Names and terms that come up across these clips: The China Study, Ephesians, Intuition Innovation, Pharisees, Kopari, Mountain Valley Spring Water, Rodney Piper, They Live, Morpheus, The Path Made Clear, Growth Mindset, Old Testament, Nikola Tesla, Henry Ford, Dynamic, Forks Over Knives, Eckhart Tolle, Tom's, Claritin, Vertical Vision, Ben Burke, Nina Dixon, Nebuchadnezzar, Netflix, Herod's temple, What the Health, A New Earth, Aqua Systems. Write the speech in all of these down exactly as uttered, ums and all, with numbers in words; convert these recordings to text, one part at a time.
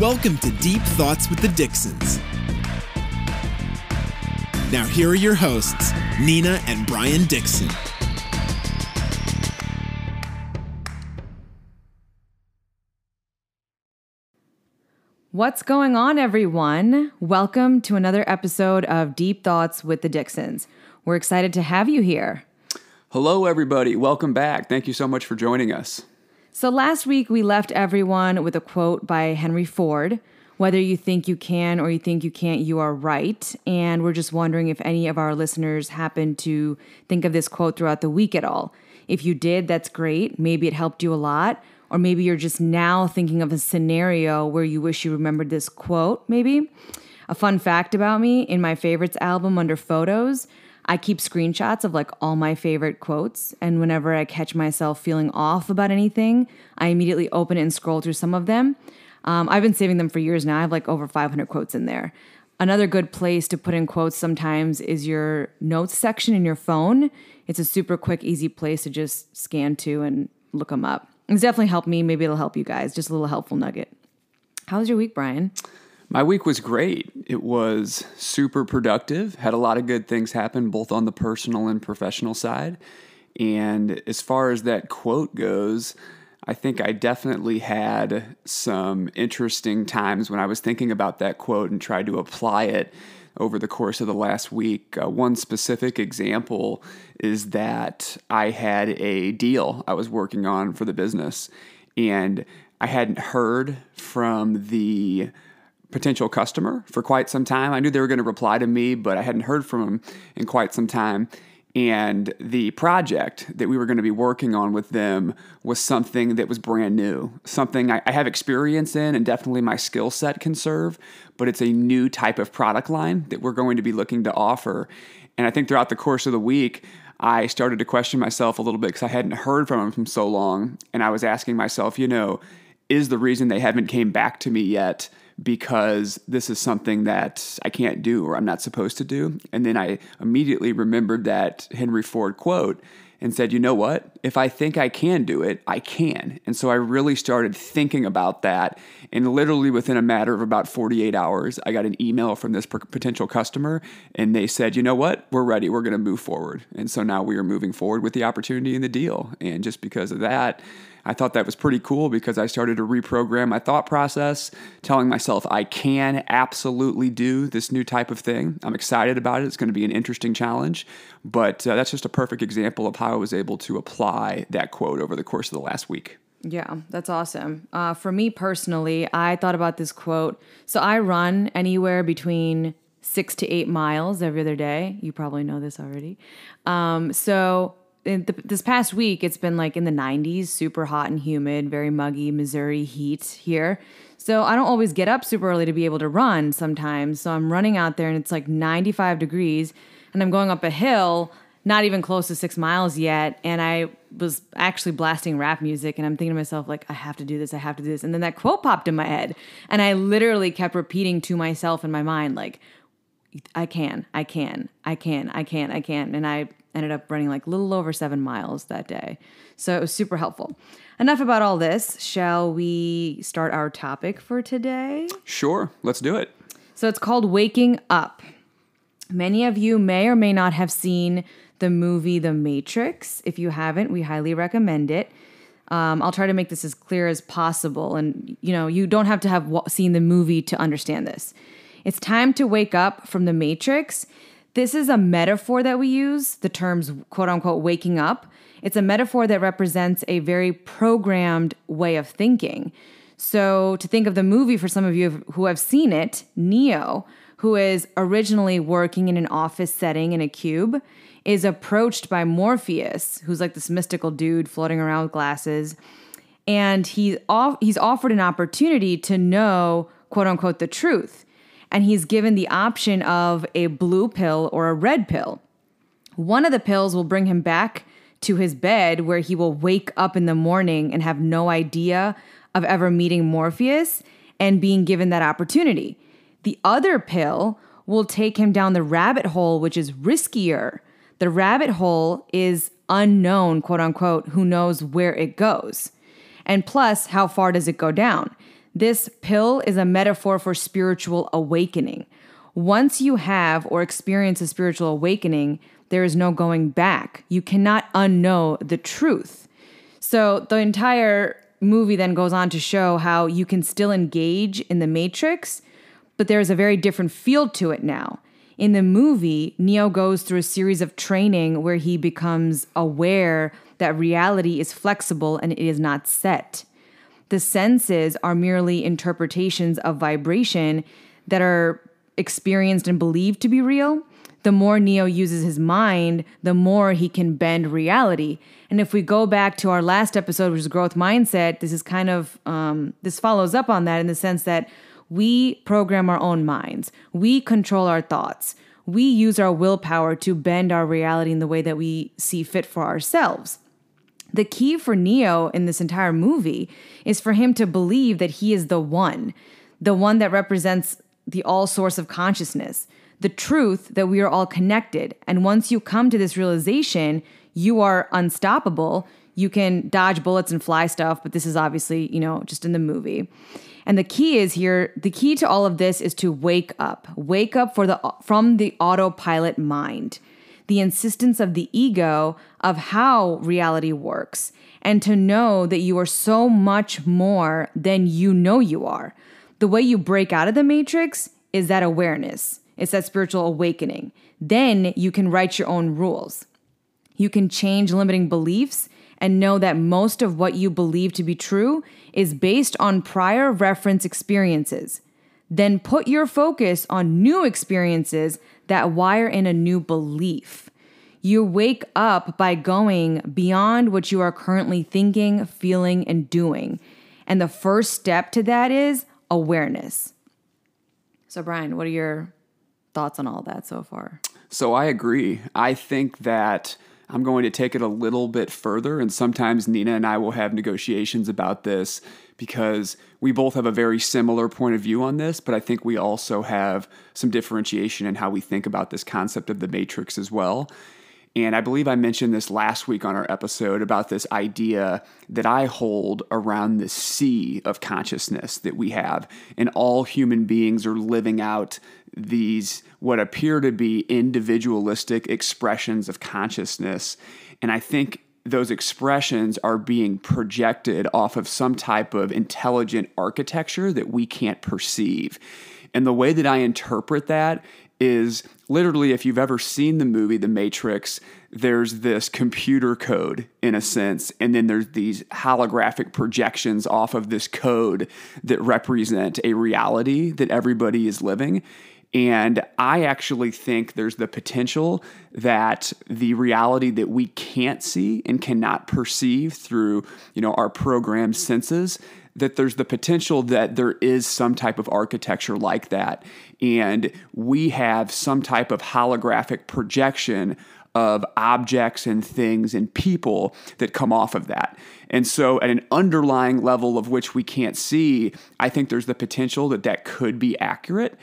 Welcome to Deep Thoughts with the Dixons. Now here are your hosts, Nina and Brian Dixon. What's going on, everyone? Welcome to another episode of Deep Thoughts with the Dixons. We're excited to have you here. Hello, everybody. Welcome back. Thank you so much for joining us. So last week, we left everyone with a quote by Henry Ford. Whether you think you can or you think you can't, you are right. And we're just wondering if any of our listeners happened to think of this quote throughout the week at all. If you did, that's great. Maybe it helped you a lot. Or maybe you're just now thinking of a scenario where you wish you remembered this quote, maybe. A fun fact about me, in my favorites album under photos, I keep screenshots of like all my favorite quotes. And whenever I catch myself feeling off about anything, I immediately open it and scroll through some of them. Um, I've been saving them for years now. I have like over five hundred quotes in there. Another good place to put in quotes sometimes is your notes section in your phone. It's a super quick, easy place to just scan to and look them up. It's definitely helped me. Maybe it'll help you guys. Just a little helpful nugget. How was your week, Brian? My week was great. It was super productive. Had a lot of good things happen, both on the personal and professional side. And as far as that quote goes, I think I definitely had some interesting times when I was thinking about that quote and tried to apply it over the course of the last week. Uh, one specific example is that I had a deal I was working on for the business, and I hadn't heard from the potential customer for quite some time. I knew they were going to reply to me, but I hadn't heard from them in quite some time. And the project that we were going to be working on with them was something that was brand new, something I, I have experience in and definitely my skill set can serve, but it's a new type of product line that we're going to be looking to offer. And I think throughout the course of the week, I started to question myself a little bit because I hadn't heard from them for so long. And I was asking myself, you know, is the reason they haven't came back to me yet because this is something that I can't do or I'm not supposed to do? And then I immediately remembered that Henry Ford quote and said, you know what? If I think I can do it, I can. And so I really started thinking about that. And literally within a matter of about forty-eight hours, I got an email from this potential customer and they said, you know what? We're ready. We're going to move forward. And so now we are moving forward with the opportunity and the deal. And just because of that, I thought that was pretty cool because I started to reprogram my thought process, telling myself I can absolutely do this new type of thing. I'm excited about it. It's going to be an interesting challenge, but uh, that's just a perfect example of how I was able to apply that quote over the course of the last week. Yeah, that's awesome. Uh, for me personally, I thought about this quote. So I run anywhere between six to eight miles every other day. You probably know this already. Um, so... In the, this past week, it's been like in the nineties, super hot and humid, very muggy Missouri heat here. So I don't always get up super early to be able to run sometimes. So I'm running out there and it's like ninety-five degrees and I'm going up a hill, not even close to six miles yet. And I was actually blasting rap music and I'm thinking to myself, like, I have to do this. I have to do this. And then that quote popped in my head and I literally kept repeating to myself in my mind, like, I can, I can, I can, I can, I can. And I ended up running like a little over seven miles that day. So it was super helpful. Enough about all this. Shall we start our topic for today? Sure. Let's do it. So it's called Waking Up. Many of you may or may not have seen the movie The Matrix. If you haven't, we highly recommend it. Um, I'll try to make this as clear as possible. And, you know, you don't have to have seen the movie to understand this. It's time to wake up from The Matrix. This is a metaphor that we use, the terms quote unquote waking up. It's a metaphor that represents a very programmed way of thinking. So to think of the movie, for some of you who have seen it, Neo, who is originally working in an office setting in a cube, is approached by Morpheus, who's like this mystical dude floating around with glasses. And he off- he's offered an opportunity to know quote unquote the truth. And he's given the option of a blue pill or a red pill. One of the pills will bring him back to his bed where he will wake up in the morning and have no idea of ever meeting Morpheus and being given that opportunity. The other pill will take him down the rabbit hole, which is riskier. The rabbit hole is unknown, quote unquote, who knows where it goes. And plus, how far does it go down? This pill is a metaphor for spiritual awakening. Once you have or experience a spiritual awakening, there is no going back. You cannot unknow the truth. So the entire movie then goes on to show how you can still engage in the Matrix, but there is a very different feel to it now. In the movie, Neo goes through a series of training where he becomes aware that reality is flexible and it is not set. The senses are merely interpretations of vibration that are experienced and believed to be real. The more Neo uses his mind, the more he can bend reality. And if we go back to our last episode, which is Growth Mindset, this is kind of, um, this follows up on that in the sense that we program our own minds. We control our thoughts. We use our willpower to bend our reality in the way that we see fit for ourselves. The key for Neo in this entire movie is for him to believe that he is the one, the one that represents the all source of consciousness, the truth that we are all connected. And once you come to this realization, you are unstoppable. You can dodge bullets and fly stuff, but this is obviously, you know, just in the movie. And the key is here, the key to all of this is to wake up. Wake up for the from the autopilot mind, the insistence of the ego of how reality works, and to know that you are so much more than you know you are. The way you break out of the Matrix is that awareness. It's that spiritual awakening. Then you can write your own rules. You can change limiting beliefs and know that most of what you believe to be true is based on prior reference experiences. Then put your focus on new experiences that wire in a new belief. You wake up by going beyond what you are currently thinking, feeling, and doing. And the first step to that is awareness. So, Brian, what are your thoughts on all that so far? So I agree. I think that I'm going to take it a little bit further, and sometimes Nina and I will have negotiations about this because we both have a very similar point of view on this, but I think we also have some differentiation in how we think about this concept of the Matrix as well. And I believe I mentioned this last week on our episode about this idea that I hold around the sea of consciousness that we have, and all human beings are living out these what appear to be individualistic expressions of consciousness. And I think those expressions are being projected off of some type of intelligent architecture that we can't perceive. And the way that I interpret that is literally, if you've ever seen the movie The Matrix, there's this computer code, in a sense, and then there's these holographic projections off of this code that represent a reality that everybody is living. And I actually think there's the potential that the reality that we can't see and cannot perceive through, you know, our programmed senses, that there's the potential that there is some type of architecture like that. And we have some type of holographic projection of objects and things and people that come off of that. And so at an underlying level of which we can't see, I think there's the potential that that could be accurate.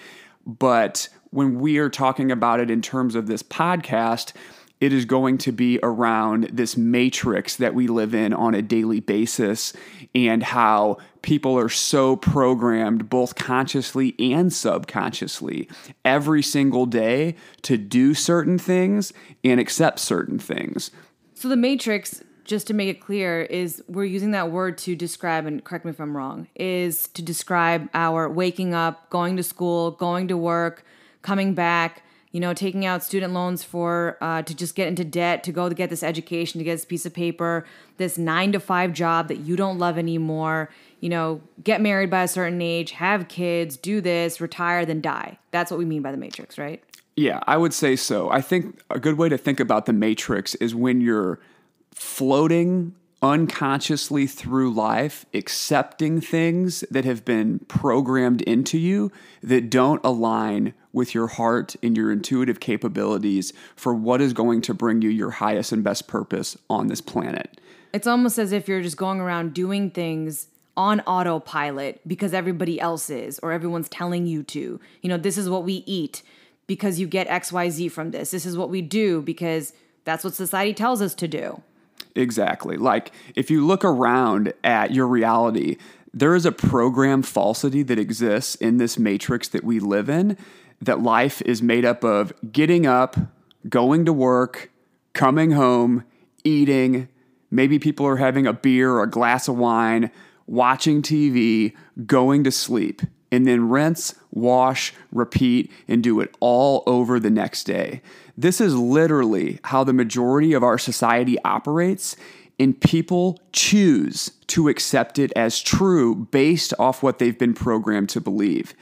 But when we are talking about it in terms of this podcast, it is going to be around this matrix that we live in on a daily basis and how people are so programmed both consciously and subconsciously every single day to do certain things and accept certain things. So the matrix, just to make it clear, is we're using that word to describe, and correct me if I'm wrong, is to describe our waking up, going to school, going to work, coming back, you know, taking out student loans for uh, to just get into debt, to go to get this education, to get this piece of paper, this nine to five job that you don't love anymore, you know, get married by a certain age, have kids, do this, retire, then die. That's what we mean by the Matrix, right? Yeah, I would say so. I think a good way to think about the Matrix is when you're floating unconsciously through life, accepting things that have been programmed into you that don't align with your heart and your intuitive capabilities for what is going to bring you your highest and best purpose on this planet. It's almost as if you're just going around doing things on autopilot because everybody else is, or everyone's telling you to. You know, this is what we eat because you get X Y Z from this. This is what we do because that's what society tells us to do. Exactly. Like, if you look around at your reality, there is a program falsity that exists in this matrix that we live in, that life is made up of getting up, going to work, coming home, eating. Maybe people are having a beer or a glass of wine, watching T V, going to sleep, and then rinse, wash, repeat, and do it all over the next day. This is literally how the majority of our society operates, and people choose to accept it as true based off what they've been programmed to believe,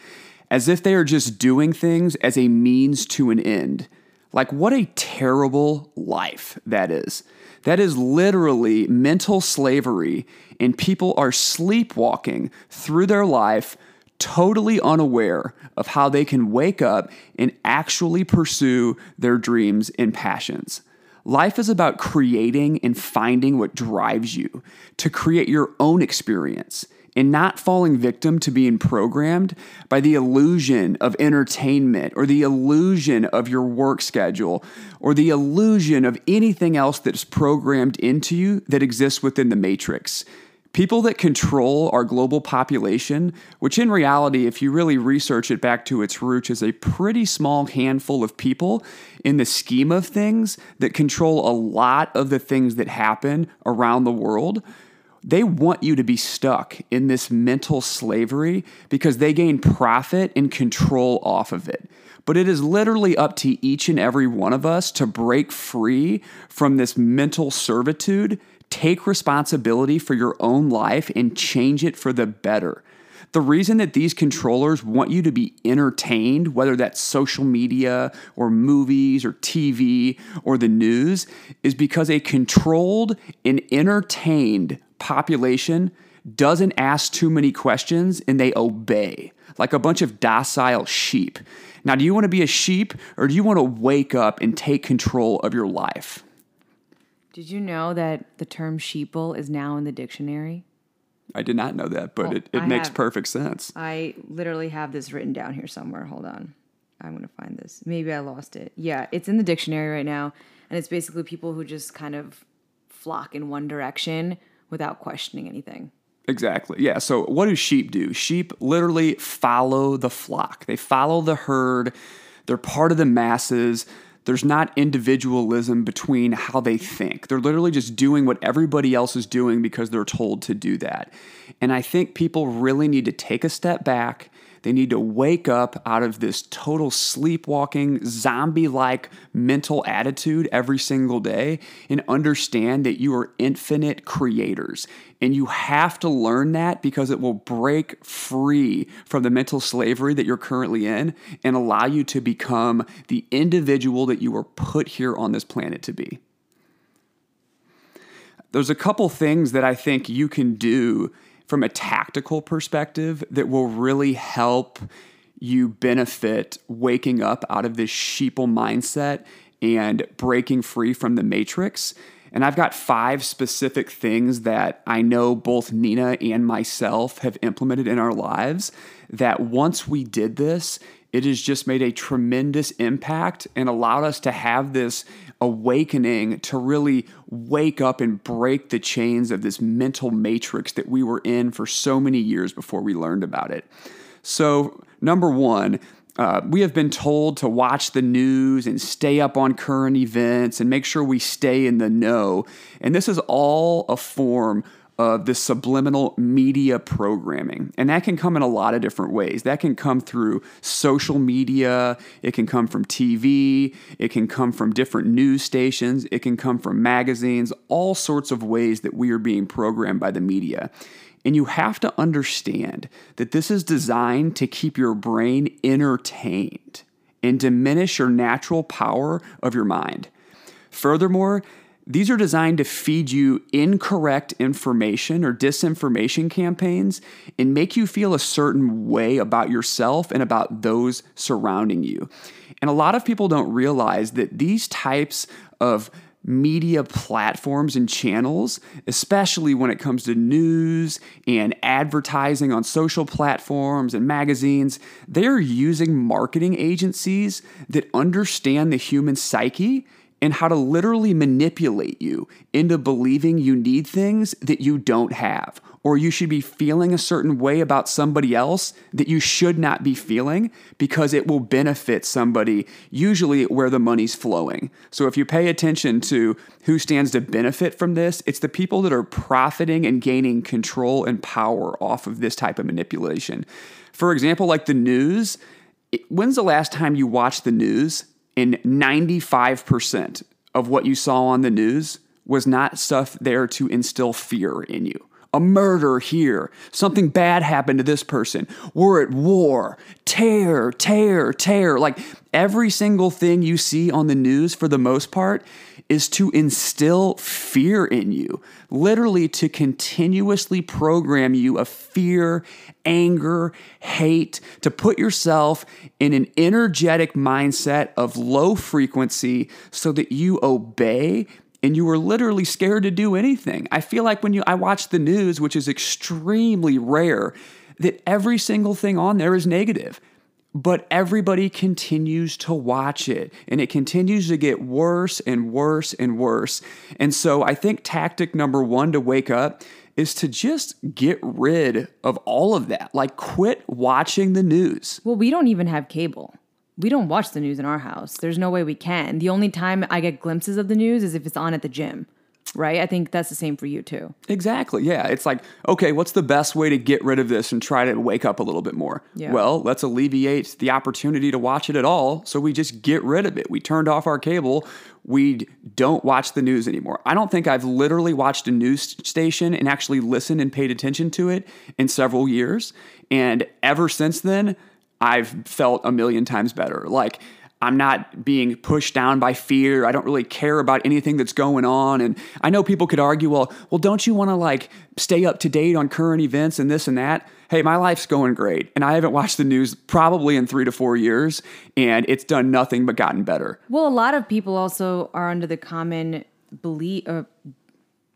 as if they are just doing things as a means to an end. Like, what a terrible life that is. That is literally mental slavery, and people are sleepwalking through their life totally unaware of how they can wake up and actually pursue their dreams and passions. Life is about creating and finding what drives you, to create your own experience and not falling victim to being programmed by the illusion of entertainment or the illusion of your work schedule or the illusion of anything else that's programmed into you that exists within the matrix. People that control our global population, which in reality, if you really research it back to its roots, is a pretty small handful of people in the scheme of things that control a lot of the things that happen around the world. They want you to be stuck in this mental slavery because they gain profit and control off of it. But it is literally up to each and every one of us to break free from this mental servitude. Take responsibility for your own life and change it for the better. The reason that these controllers want you to be entertained, whether that's social media or movies or T V or the news, is because a controlled and entertained population doesn't ask too many questions and they obey, like a bunch of docile sheep. Now, do you want to be a sheep or do you want to wake up and take control of your life? Did you know that the term sheeple is now in the dictionary? I did not know that, but oh, it, it makes have, perfect sense. I literally have this written down here somewhere. Hold on. I'm going to find this. Maybe I lost it. Yeah, it's in the dictionary right now, and it's basically people who just kind of flock in one direction without questioning anything. Exactly. Yeah. So what do sheep do? Sheep literally follow the flock. They follow the herd. They're part of the masses. There's not individualism between how they think. They're literally just doing what everybody else is doing because they're told to do that. And I think people really need to take a step back. They need to wake up out of this total sleepwalking, zombie-like mental attitude every single day and understand that you are infinite creators. And you have to learn that because it will break free from the mental slavery that you're currently in and allow you to become the individual that you were put here on this planet to be. There's a couple things that I think you can do from a tactical perspective that will really help you benefit waking up out of this sheeple mindset and breaking free from the matrix. And I've got five specific things that I know both Nina and myself have implemented in our lives that once we did this, it has just made a tremendous impact and allowed us to have this awakening to really wake up and break the chains of this mental matrix that we were in for so many years before we learned about it. So, number one, uh, we have been told to watch the news and stay up on current events and make sure we stay in the know. And this is all a form of the subliminal media programming. And that can come in a lot of different ways. That can come through social media. It can come from T V. It can come from different news stations. It can come from magazines, all sorts of ways that we are being programmed by the media. And you have to understand that this is designed to keep your brain entertained and diminish your natural power of your mind. Furthermore, these are designed to feed you incorrect information or disinformation campaigns and make you feel a certain way about yourself and about those surrounding you. And a lot of people don't realize that these types of media platforms and channels, especially when it comes to news and advertising on social platforms and magazines, they're using marketing agencies that understand the human psyche and how to literally manipulate you into believing you need things that you don't have or you should be feeling a certain way about somebody else that you should not be feeling because it will benefit somebody, usually where the money's flowing. So if you pay attention to who stands to benefit from this, it's the people that are profiting and gaining control and power off of this type of manipulation. For example, like the news, when's the last time you watched the news and ninety-five percent of what you saw on the news was not stuff there to instill fear in you? A murder here, something bad happened to this person, we're at war, tear, tear, tear. Like every single thing you see on the news for the most part is to instill fear in you, literally to continuously program you of fear, anger, hate, to put yourself in an energetic mindset of low frequency so that you obey and you were literally scared to do anything. I feel like when you I watch the news, which is extremely rare, that every single thing on there is negative. But everybody continues to watch it, and it continues to get worse and worse and worse. And so I think tactic number one to wake up is to just get rid of all of that. Like, quit watching the news. Well, we don't even have cable. We don't watch the news in our house. There's no way we can. The only time I get glimpses of the news is if it's on at the gym, right? I think that's the same for you too. Exactly. Yeah. It's like, okay, what's the best way to get rid of this and try to wake up a little bit more? Yeah. Well, let's alleviate the opportunity to watch it at all. So we just get rid of it. We turned off our cable. We don't watch the news anymore. I don't think I've literally watched a news station and actually listened and paid attention to it in several years. And ever since then, I've felt a million times better. Like, I'm not being pushed down by fear. I don't really care about anything that's going on. And I know people could argue, well, well, don't you want to like stay up to date on current events and this and that? Hey, my life's going great. And I haven't watched the news probably in three to four years. And it's done nothing but gotten better. Well, a lot of people also are under the common belief or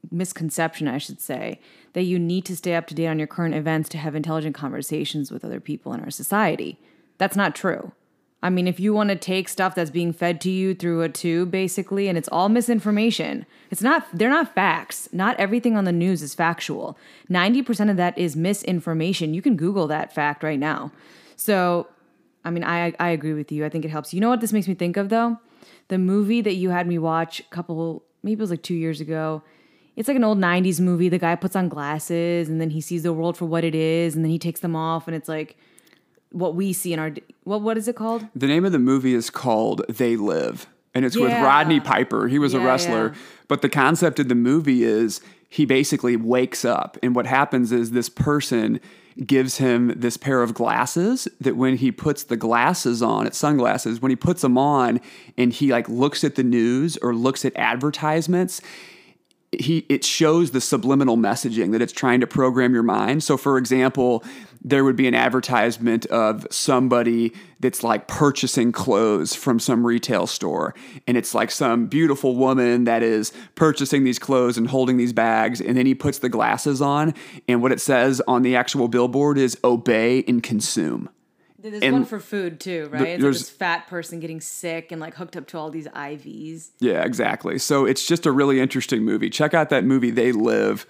misconception, I should say, that you need to stay up to date on your current events to have intelligent conversations with other people in our society. That's not true. I mean, if you want to take stuff that's being fed to you through a tube, basically, and it's all misinformation, it's not, they're not facts. Not everything on the news is factual. ninety percent of that is misinformation. You can Google that fact right now. So, I mean, I, I agree with you. I think it helps. You know what this makes me think of, though? The movie that you had me watch a couple, maybe it was like two years ago. It's like an old nineties movie. The guy puts on glasses and then he sees the world for what it is and then he takes them off and it's like what we see in our... What What is it called? The name of the movie is called They Live and it's yeah. with Rodney Piper. He was yeah, a wrestler. Yeah. But the concept of the movie is he basically wakes up and what happens is this person gives him this pair of glasses that when he puts the glasses on, it's sunglasses, when he puts them on and he like looks at the news or looks at advertisements... He it shows the subliminal messaging that it's trying to program your mind. So, for example, there would be an advertisement of somebody that's like purchasing clothes from some retail store. And it's like some beautiful woman that is purchasing these clothes and holding these bags. And then he puts the glasses on. And what it says on the actual billboard is obey and consume. There's and one for food too, right? The, it's like this fat person getting sick and like hooked up to all these I Vs. Yeah, exactly. So it's just a really interesting movie. Check out that movie, They Live,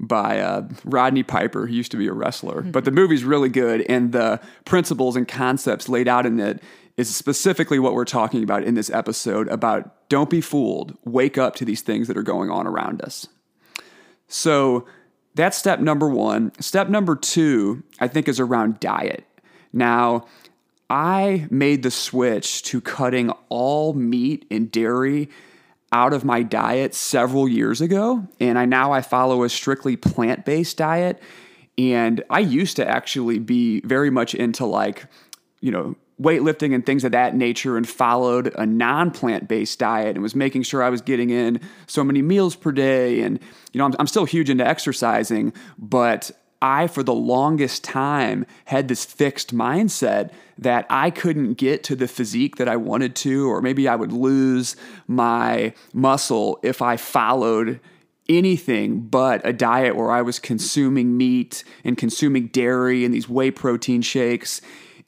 by uh, Rodney Piper, who used to be a wrestler. Mm-hmm. But the movie's really good. And the principles and concepts laid out in it is specifically what we're talking about in this episode about don't be fooled. Wake up to these things that are going on around us. So that's step number one. Step number two, I think, is around diet. Now, I made the switch to cutting all meat and dairy out of my diet several years ago, and I now I follow a strictly plant-based diet, and I used to actually be very much into like, you know, weightlifting and things of that nature and followed a non-plant-based diet and was making sure I was getting in so many meals per day, and, you know, I'm, I'm still huge into exercising, but I, for the longest time, had this fixed mindset that I couldn't get to the physique that I wanted to, or maybe I would lose my muscle if I followed anything but a diet where I was consuming meat and consuming dairy and these whey protein shakes.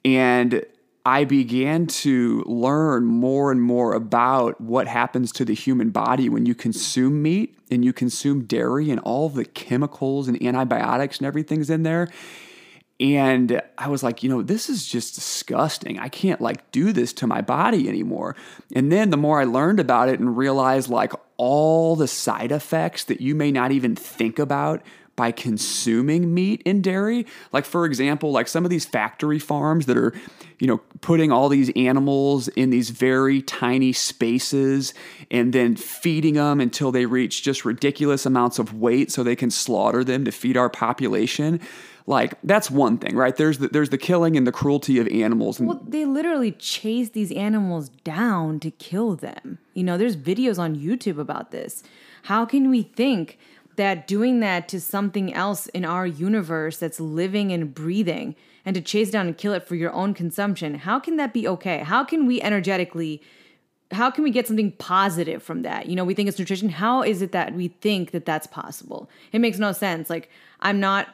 And I began to learn more and more about what happens to the human body when you consume meat and you consume dairy and all the chemicals and antibiotics and everything's in there. And I was like, you know, this is just disgusting. I can't like do this to my body anymore. And then the more I learned about it and realized like all the side effects that you may not even think about by consuming meat and dairy. Like for example, like some of these factory farms that are, you know, putting all these animals in these very tiny spaces and then feeding them until they reach just ridiculous amounts of weight so they can slaughter them to feed our population. Like that's one thing, right? There's the, there's the killing and the cruelty of animals. Well, they literally chase these animals down to kill them. You know, there's videos on YouTube about this. How can we think that doing that to something else in our universe that's living and breathing and to chase down and kill it for your own consumption, how can that be okay? How can we energetically, how can we get something positive from that? You know, we think it's nutrition. How is it that we think that that's possible? It makes no sense. Like I'm not,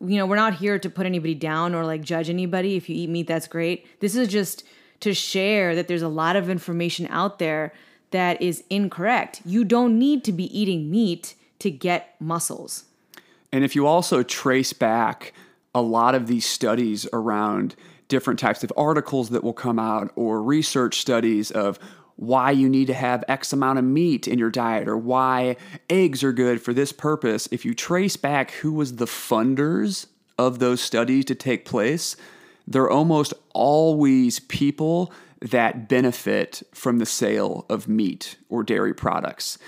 you know, we're not here to put anybody down or like judge anybody. If you eat meat, that's great. This is just to share that there's a lot of information out there that is incorrect. You don't need to be eating meat to get muscles. And if you also trace back a lot of these studies around different types of articles that will come out or research studies of why you need to have X amount of meat in your diet or why eggs are good for this purpose, if you trace back who was the funders of those studies to take place, they're almost always people that benefit from the sale of meat or dairy products.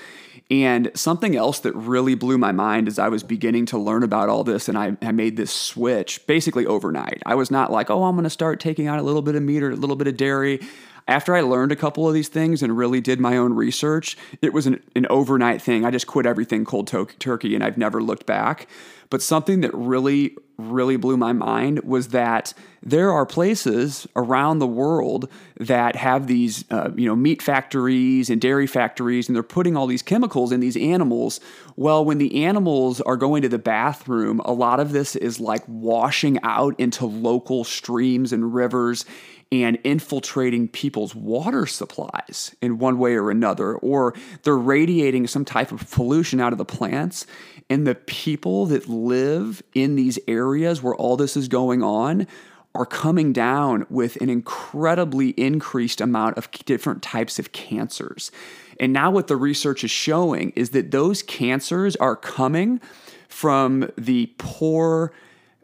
And something else that really blew my mind as I was beginning to learn about all this, and I, I made this switch basically overnight. I was not like, oh, I'm going to start taking out a little bit of meat or a little bit of dairy. After I learned a couple of these things and really did my own research, it was an, an overnight thing. I just quit everything cold to- turkey and I've never looked back. But something that really, really blew my mind was that there are places around the world that have these, uh, you know, meat factories and dairy factories, and they're putting all these chemicals in these animals. Well, when the animals are going to the bathroom, a lot of this is like washing out into local streams and rivers and infiltrating people's water supplies in one way or another, or they're radiating some type of pollution out of the plants. And the people that live in these areas where all this is going on are coming down with an incredibly increased amount of different types of cancers. And now what the research is showing is that those cancers are coming from the poor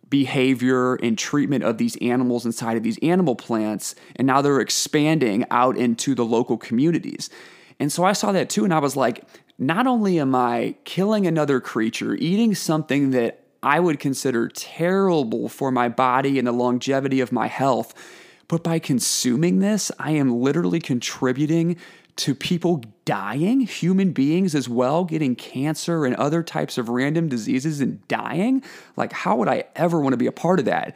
behavior and treatment of these animals inside of these animal plants, and now they're expanding out into the local communities. And so I saw that too, and I was like, not only am I killing another creature, eating something that I would consider terrible for my body and the longevity of my health, but by consuming this, I am literally contributing to people dying, human beings as well, getting cancer and other types of random diseases and dying. Like, how would I ever want to be a part of that?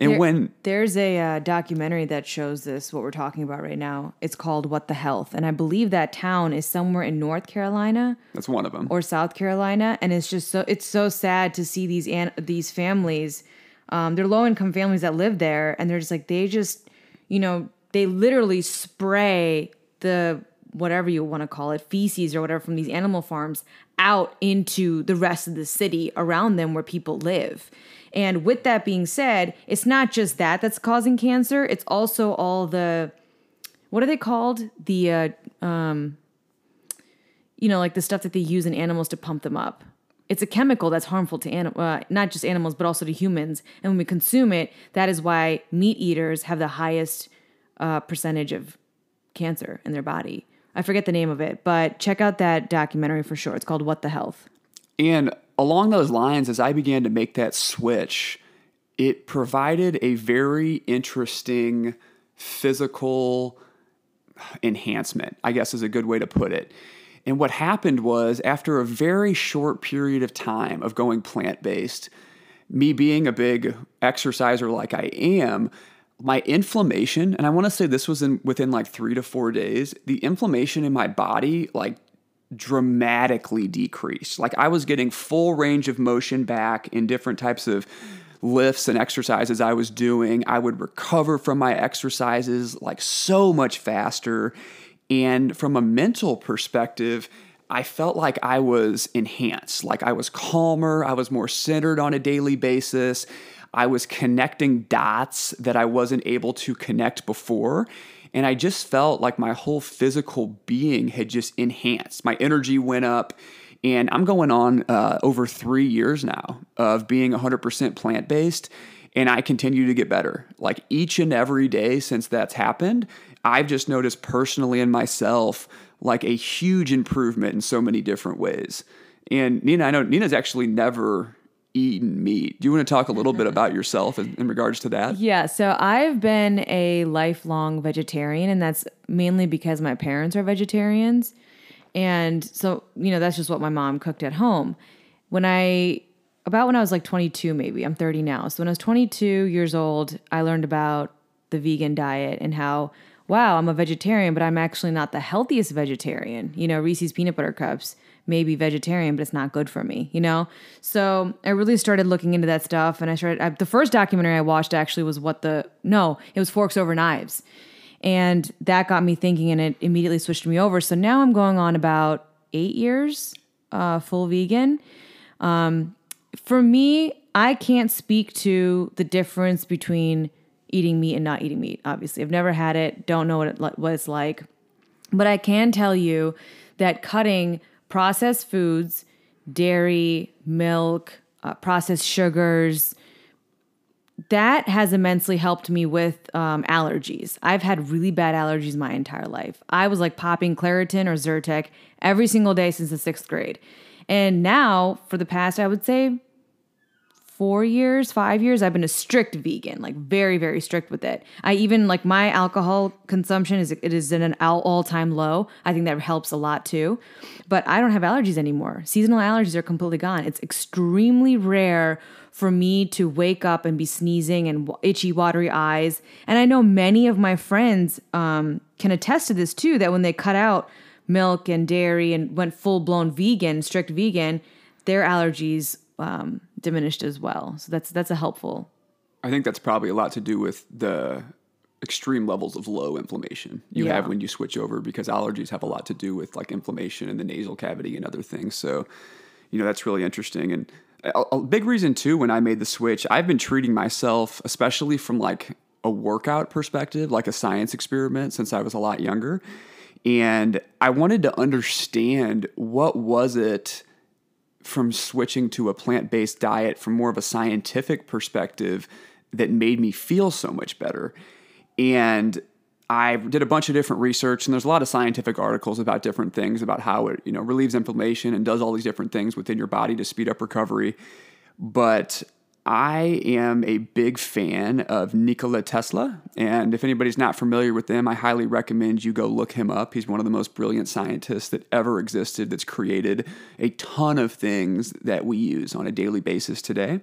And there, when there's a uh, documentary that shows this, what we're talking about right now, it's called What the Health. And I believe that town is somewhere in North Carolina. That's one of them. Or South Carolina. And it's just so, it's so sad to see these, an, these families, um, they're low income families that live there. And they're just like, they just, you know, they literally spray the, whatever you want to call it, feces or whatever from these animal farms out into the rest of the city around them where people live. And with that being said, it's not just that that's causing cancer. It's also all the, what are they called? The, uh, um, you know, like the stuff that they use in animals to pump them up. It's a chemical that's harmful to anim- uh, not just animals, but also to humans. And when we consume it, that is why meat eaters have the highest uh, percentage of cancer in their body. I forget the name of it, but check out that documentary for sure. It's called What the Health. And along those lines, as I began to make that switch, it provided a very interesting physical enhancement, I guess is a good way to put it. And what happened was, after a very short period of time of going plant-based, me being a big exerciser like I am, my inflammation, and I want to say this was in within like three to four days, the inflammation in my body like dramatically decreased. Like I was getting full range of motion back in different types of lifts and exercises I was doing. I would recover from my exercises like so much faster. And from a mental perspective, I felt like I was enhanced, like I was calmer, I was more centered on a daily basis. I was connecting dots that I wasn't able to connect before. And I just felt like my whole physical being had just enhanced. My energy went up, and I'm going on uh, over three years now of being one hundred percent plant-based, and I continue to get better. Like each and every day since that's happened, I've just noticed personally in myself like a huge improvement in so many different ways. And Nina, I know Nina's actually never eaten meat. Do you want to talk a little bit about yourself in, in regards to that? Yeah. So I've been a lifelong vegetarian, and that's mainly because my parents are vegetarians. And so, you know, that's just what my mom cooked at home. When I, about when I was like twenty-two, maybe I'm thirty now. So when I was twenty-two years old, I learned about the vegan diet and how, wow, I'm a vegetarian, but I'm actually not the healthiest vegetarian. You know, Reese's peanut butter cups may be vegetarian, but it's not good for me, you know? So I really started looking into that stuff. And I started, I, the first documentary I watched actually was what the, no, it was Forks Over Knives. And that got me thinking, and it immediately switched me over. So now I'm going on about eight years, uh, full vegan. Um, for me, I can't speak to the difference between eating meat and not eating meat. Obviously, I've never had it. Don't know what it, what it's like, but I can tell you that cutting processed foods, dairy, milk, uh, processed sugars, that has immensely helped me with um, allergies. I've had really bad allergies my entire life. I was like popping Claritin or Zyrtec every single day since the sixth grade. And now for the past, I would say four years, five years, I've been a strict vegan, like very, very strict with it. I even like my alcohol consumption is, it is at an all time low. I think that helps a lot too, but I don't have allergies anymore. Seasonal allergies are completely gone. It's extremely rare for me to wake up and be sneezing and itchy, watery eyes. And I know many of my friends um, can attest to this too, that when they cut out milk and dairy and went full-blown vegan, strict vegan, their allergies um, diminished as well. So that's that's a helpful. I think that's probably a lot to do with the extreme levels of low inflammation you yeah. have when you switch over, because allergies have a lot to do with like inflammation in the nasal cavity and other things. So, you know, that's really interesting. And a big reason too, when I made the switch, I've been treating myself, especially from like a workout perspective, like a science experiment since I was a lot younger. And I wanted to understand what was it from switching to a plant-based diet from more of a scientific perspective that made me feel so much better. And I did a bunch of different research, and there's a lot of scientific articles about different things, about how it, you know, relieves inflammation and does all these different things within your body to speed up recovery. But I am a big fan of Nikola Tesla, and if anybody's not familiar with him, I highly recommend you go look him up. He's one of the most brilliant scientists that ever existed, that's created a ton of things that we use on a daily basis today.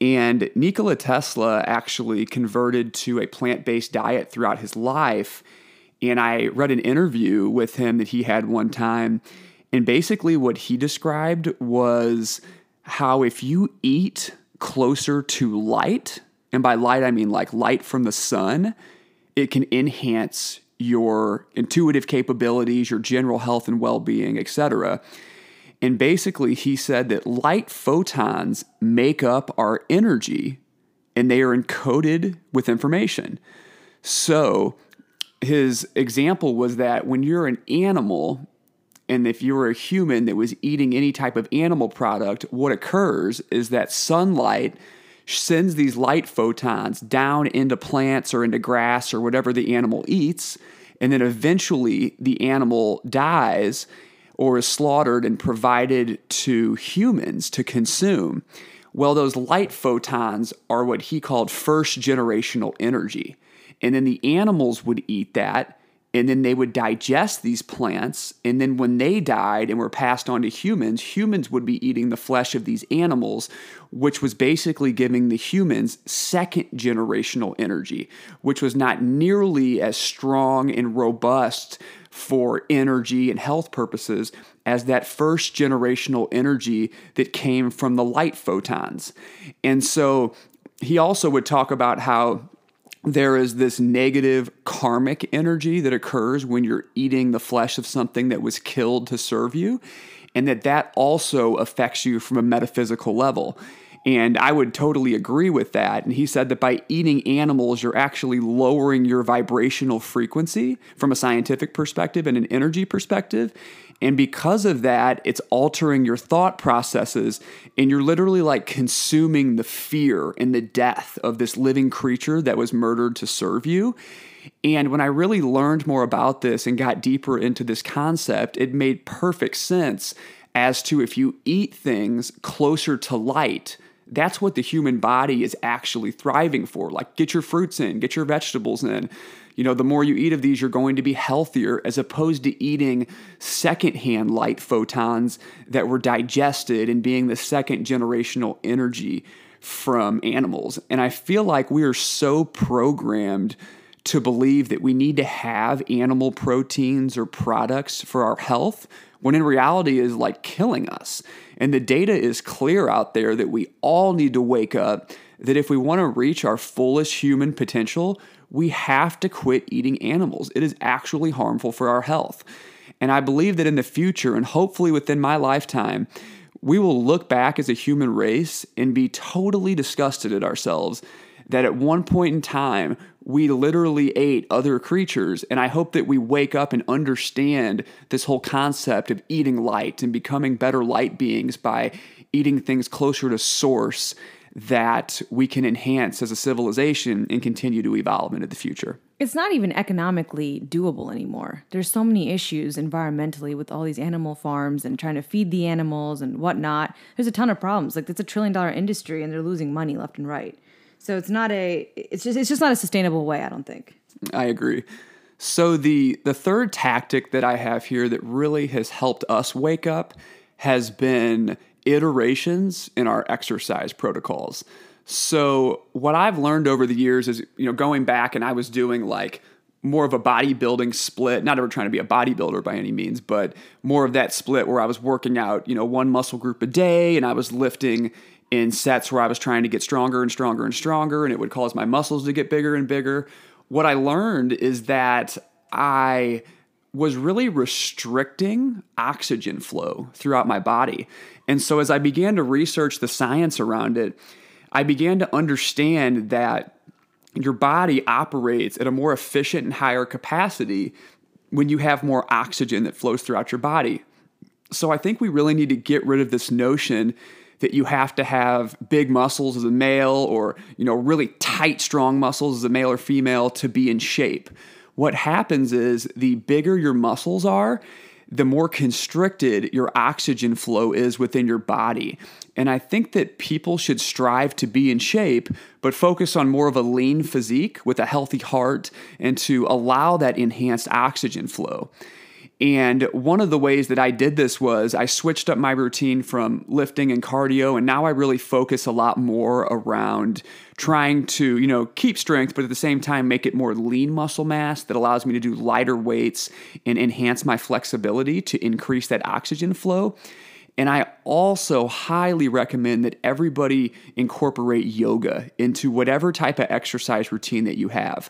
And Nikola Tesla actually converted to a plant-based diet throughout his life. And I read an interview with him that he had one time. And basically what he described was how if you eat closer to light, and by light I mean like light from the sun, it can enhance your intuitive capabilities, your general health and well-being, et cetera. And basically, he said that light photons make up our energy, and they are encoded with information. So his example was that when you're an animal, and if you were a human that was eating any type of animal product, what occurs is that sunlight sends these light photons down into plants or into grass or whatever the animal eats, and then eventually the animal dies or is slaughtered and provided to humans to consume. Well, those light photons are what he called first generational energy. And then the animals would eat that, And then they would digest these plants. And then when they died and were passed on to humans, humans would be eating the flesh of these animals, which was basically giving the humans second generational energy, which was not nearly as strong and robust for energy and health purposes as that first generational energy that came from the light photons. And so he also would talk about how there is this negative karmic energy that occurs when you're eating the flesh of something that was killed to serve you, and that that also affects you from a metaphysical level. And I would totally agree with that. And he said that by eating animals, you're actually lowering your vibrational frequency from a scientific perspective and an energy perspective. And because of that, it's altering your thought processes, and you're literally like consuming the fear and the death of this living creature that was murdered to serve you. And when I really learned more about this and got deeper into this concept, it made perfect sense as to if you eat things closer to light, that's what the human body is actually thriving for. Like, get your fruits in, get your vegetables in. You know, the more you eat of these, you're going to be healthier, as opposed to eating secondhand light photons that were digested and being the second generational energy from animals. And I feel like we are so programmed to believe that we need to have animal proteins or products for our health, when in reality is like killing us. And the data is clear out there that we all need to wake up, that if we want to reach our fullest human potential, we have to quit eating animals. It is actually harmful for our health. And I believe that in the future, and hopefully within my lifetime, we will look back as a human race and be totally disgusted at ourselves that at one point in time, we literally ate other creatures. And I hope that we wake up and understand this whole concept of eating light and becoming better light beings by eating things closer to source that we can enhance as a civilization and continue to evolve into the future. It's not even economically doable anymore. There's so many issues environmentally with all these animal farms and trying to feed the animals and whatnot. There's a ton of problems. Like, it's a trillion dollar industry and they're losing money left and right. So it's not a, it's just, it's just not a sustainable way, I don't think. I agree. So the, the third tactic that I have here that really has helped us wake up has been iterations in our exercise protocols. So what I've learned over the years is, you know, going back and I was doing like more of a bodybuilding split, not ever trying to be a bodybuilder by any means, but more of that split where I was working out, you know, one muscle group a day, and I was lifting in sets where I was trying to get stronger and stronger and stronger, and it would cause my muscles to get bigger and bigger. What I learned is that I was really restricting oxygen flow throughout my body. And so as I began to research the science around it, I began to understand that your body operates at a more efficient and higher capacity when you have more oxygen that flows throughout your body. So I think we really need to get rid of this notion that you have to have big muscles as a male, or, you know, really tight, strong muscles as a male or female to be in shape. What happens is the bigger your muscles are, the more constricted your oxygen flow is within your body. And I think that people should strive to be in shape, but focus on more of a lean physique with a healthy heart and to allow that enhanced oxygen flow. And one of the ways that I did this was I switched up my routine from lifting and cardio, and now I really focus a lot more around trying to, you know, keep strength, but at the same time make it more lean muscle mass that allows me to do lighter weights and enhance my flexibility to increase that oxygen flow. And I also highly recommend that everybody incorporate yoga into whatever type of exercise routine that you have.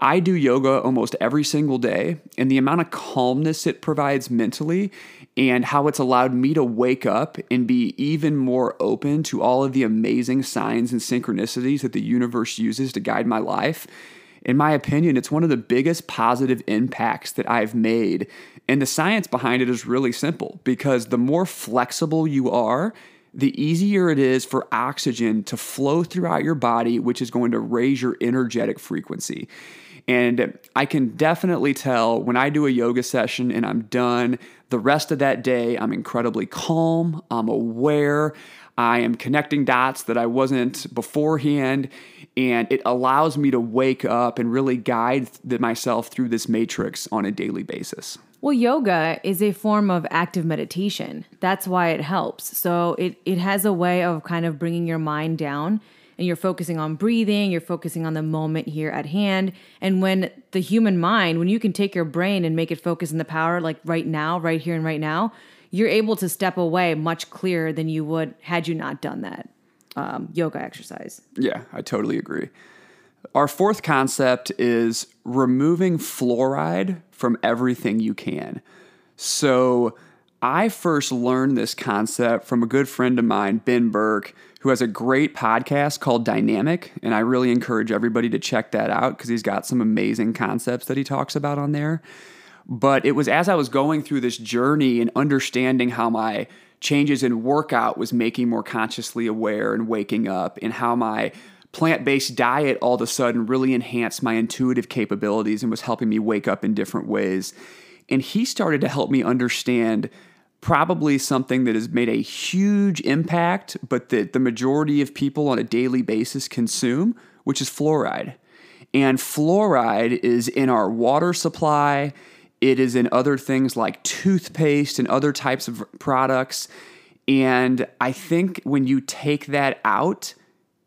I do yoga almost every single day, and the amount of calmness it provides mentally and how it's allowed me to wake up and be even more open to all of the amazing signs and synchronicities that the universe uses to guide my life. In my opinion, it's one of the biggest positive impacts that I've made. And the science behind it is really simple, because the more flexible you are, the easier it is for oxygen to flow throughout your body, which is going to raise your energetic frequency. And I can definitely tell when I do a yoga session and I'm done, the rest of that day, I'm incredibly calm, I'm aware, I am connecting dots that I wasn't beforehand, and it allows me to wake up and really guide th- myself through this matrix on a daily basis. Well, yoga is a form of active meditation. That's why it helps. So it, it has a way of kind of bringing your mind down, and you're focusing on breathing, you're focusing on the moment here at hand. And when the human mind, when you can take your brain and make it focus in the power, like right now, right here and right now, you're able to step away much clearer than you would had you not done that um, yoga exercise. Yeah, I totally agree. Our fourth concept is removing fluoride from everything you can. So I first learned this concept from a good friend of mine, Ben Burke, who has a great podcast called Dynamic, and I really encourage everybody to check that out because he's got some amazing concepts that he talks about on there. But it was as I was going through this journey and understanding how my changes in workout was making more consciously aware and waking up, and how my plant-based diet all of a sudden really enhanced my intuitive capabilities and was helping me wake up in different ways. And he started to help me understand probably something that has made a huge impact, but that the majority of people on a daily basis consume, which is fluoride. And fluoride is in our water supply. It is in other things like toothpaste and other types of products. And I think when you take that out,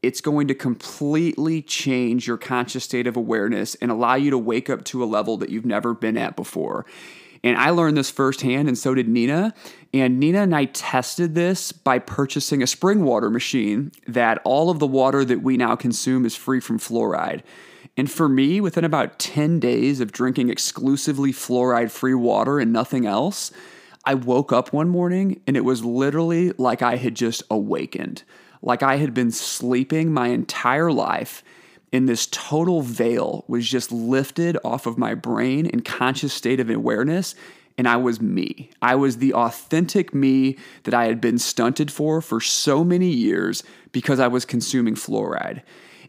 it's going to completely change your conscious state of awareness and allow you to wake up to a level that you've never been at before. And I learned this firsthand, and so did Nina. And Nina and I tested this by purchasing a spring water machine that all of the water that we now consume is free from fluoride. And for me, within about ten days of drinking exclusively fluoride-free water and nothing else, I woke up one morning and it was literally like I had just awakened, like I had been sleeping my entire life. And this total veil was just lifted off of my brain and conscious state of awareness, and I was me. I was the authentic me that I had been stunted for for so many years because I was consuming fluoride.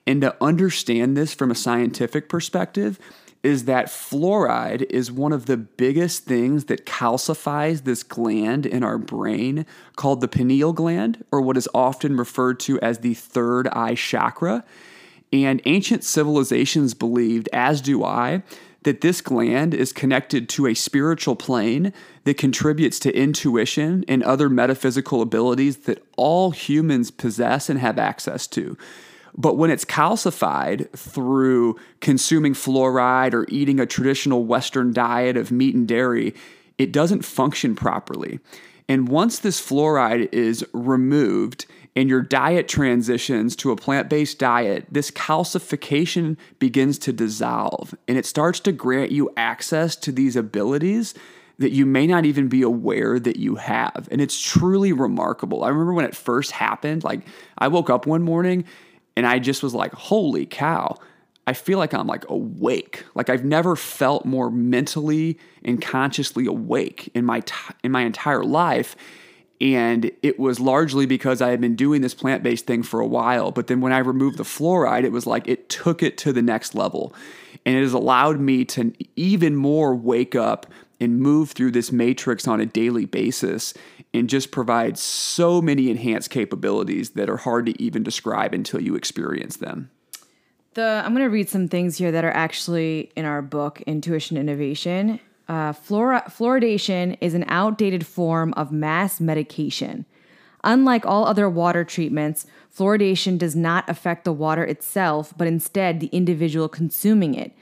And to understand this from a scientific perspective is that fluoride is one of the biggest things that calcifies this gland in our brain called the pineal gland, or what is often referred to as the third eye chakra. And ancient civilizations believed, as do I, that this gland is connected to a spiritual plane that contributes to intuition and other metaphysical abilities that all humans possess and have access to. But when it's calcified through consuming fluoride or eating a traditional Western diet of meat and dairy, it doesn't function properly. And once this fluoride is removed and your diet transitions to a plant-based diet, this calcification begins to dissolve, and it starts to grant you access to these abilities that you may not even be aware that you have. And it's truly remarkable. I remember when it first happened, like I woke up one morning and I just was like, holy cow, I feel like I'm like awake. Like I've never felt more mentally and consciously awake in my t- in my entire life. And it was largely because I had been doing this plant-based thing for a while. But then when I removed the fluoride, it was like it took it to the next level. And it has allowed me to even more wake up and move through this matrix on a daily basis and just provide so many enhanced capabilities that are hard to even describe until you experience them. The, I'm going to read some things here that are actually in our book, Intuition Innovation. Uh, fluor- fluoridation is an outdated form of mass medication. Unlike all other water treatments, fluoridation does not affect the water itself, but instead the individual consuming it.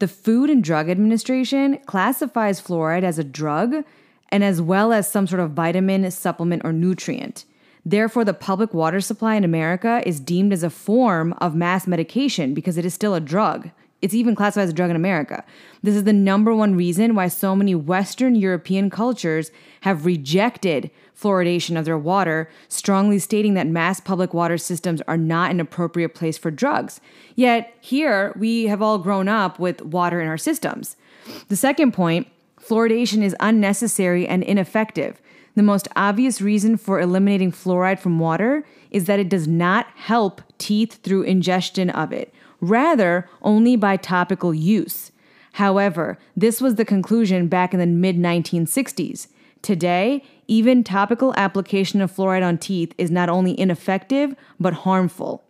The Food and Drug Administration classifies fluoride as a drug and as well as some sort of vitamin, supplement, or nutrient. Therefore, the public water supply in America is deemed as a form of mass medication because it is still a drug. It's even classified as a drug in America. This is the number one reason why so many Western European cultures have rejected fluoridation of their water, strongly stating that mass public water systems are not an appropriate place for drugs. Yet here, we have all grown up with water in our systems. The second point, fluoridation is unnecessary and ineffective. The most obvious reason for eliminating fluoride from water is that it does not help teeth through ingestion of it. Rather, only by topical use. However, this was the conclusion back in the mid nineteen sixties. Today, even topical application of fluoride on teeth is not only ineffective, but harmful.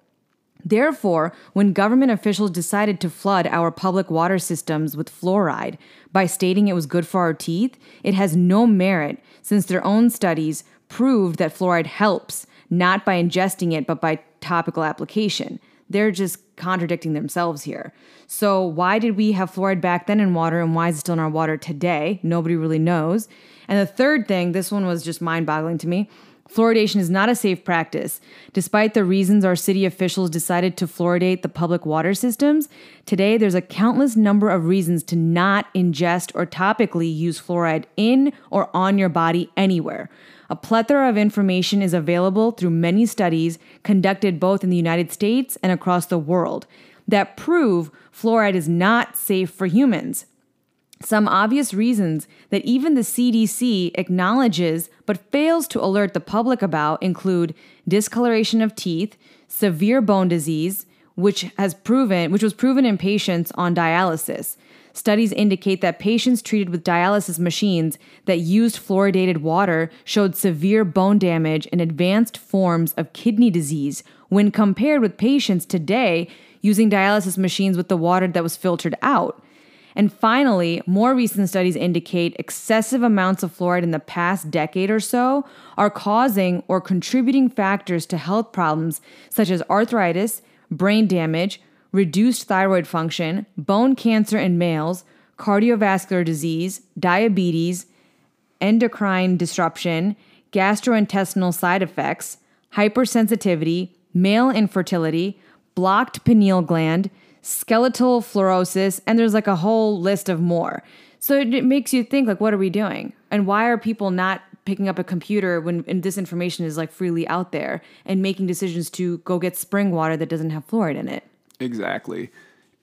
Therefore, when government officials decided to flood our public water systems with fluoride by stating it was good for our teeth, it has no merit since their own studies proved that fluoride helps, not by ingesting it, but by topical application. They're just contradicting themselves here. So why did we have fluoride back then in water, and why is it still in our water today? Nobody really knows. And the third thing, this one was just mind-boggling to me, fluoridation is not a safe practice. Despite the reasons our city officials decided to fluoridate the public water systems, today there's a countless number of reasons to not ingest or topically use fluoride in or on your body anywhere. A plethora of information is available through many studies conducted both in the United States and across the world that prove fluoride is not safe for humans. Some obvious reasons that even the C D C acknowledges but fails to alert the public about include discoloration of teeth, severe bone disease, which has proven, which was proven in patients on dialysis. Studies indicate that patients treated with dialysis machines that used fluoridated water showed severe bone damage and advanced forms of kidney disease when compared with patients today using dialysis machines with the water that was filtered out. And finally, more recent studies indicate excessive amounts of fluoride in the past decade or so are causing or contributing factors to health problems such as arthritis, brain damage, reduced thyroid function, bone cancer in males, cardiovascular disease, diabetes, endocrine disruption, gastrointestinal side effects, hypersensitivity, male infertility, blocked pineal gland, skeletal fluorosis, and there's like a whole list of more. So it, it makes you think, like, what are we doing? And why are people not picking up a computer when and this information is like freely out there and making decisions to go get spring water that doesn't have fluoride in it? Exactly.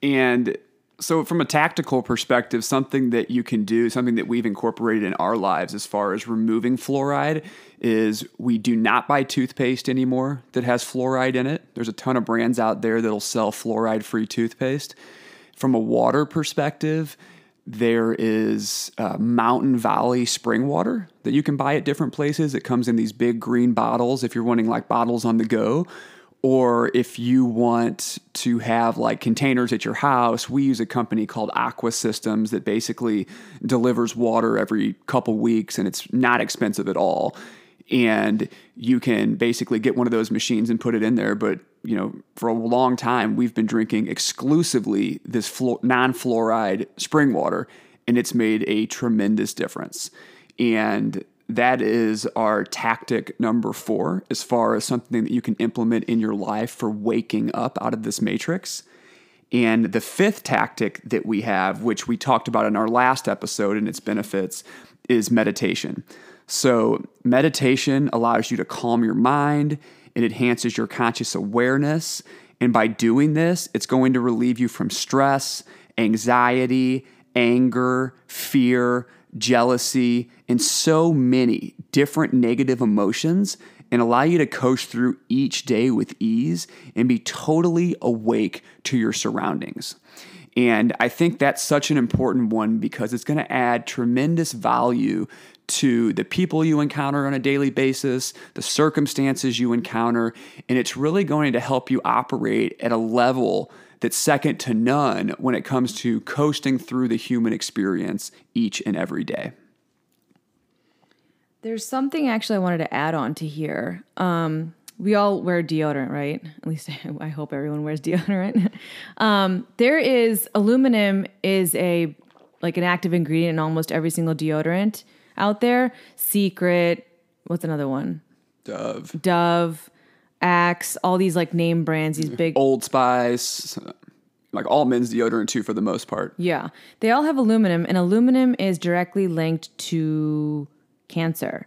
And so from a tactical perspective, something that you can do, something that we've incorporated in our lives as far as removing fluoride is we do not buy toothpaste anymore that has fluoride in it. There's a ton of brands out there that'll sell fluoride-free toothpaste. From a water perspective, there is uh, Mountain Valley Spring Water that you can buy at different places. It comes in these big green bottles if you're wanting like bottles on the go. Or if you want to have like containers at your house, we use a company called Aqua Systems that basically delivers water every couple weeks, and it's not expensive at all. And you can basically get one of those machines and put it in there. But, you know, for a long time, we've been drinking exclusively this flu- non-fluoride spring water, and it's made a tremendous difference. And that is our tactic number four as far as something that you can implement in your life for waking up out of this matrix. And the fifth tactic that we have, which we talked about in our last episode and its benefits, is meditation. So meditation allows you to calm your mind. It enhances your conscious awareness. And by doing this, it's going to relieve you from stress, anxiety, anger, fear, jealousy, and so many different negative emotions, and allow you to coast through each day with ease and be totally awake to your surroundings. And I think that's such an important one because it's going to add tremendous value to the people you encounter on a daily basis, the circumstances you encounter, and it's really going to help you operate at a level that's second to none when it comes to coasting through the human experience each and every day. There's something actually I wanted to add on to here. Um, we all wear deodorant, right? At least I hope everyone wears deodorant. um, there is, aluminum is a like an active ingredient in almost every single deodorant out there. Secret, what's another one? Dove. Dove. Axe, all these like name brands, these big Old Spice, like all men's deodorant too for the most part. Yeah. They all have aluminum, and aluminum is directly linked to cancer.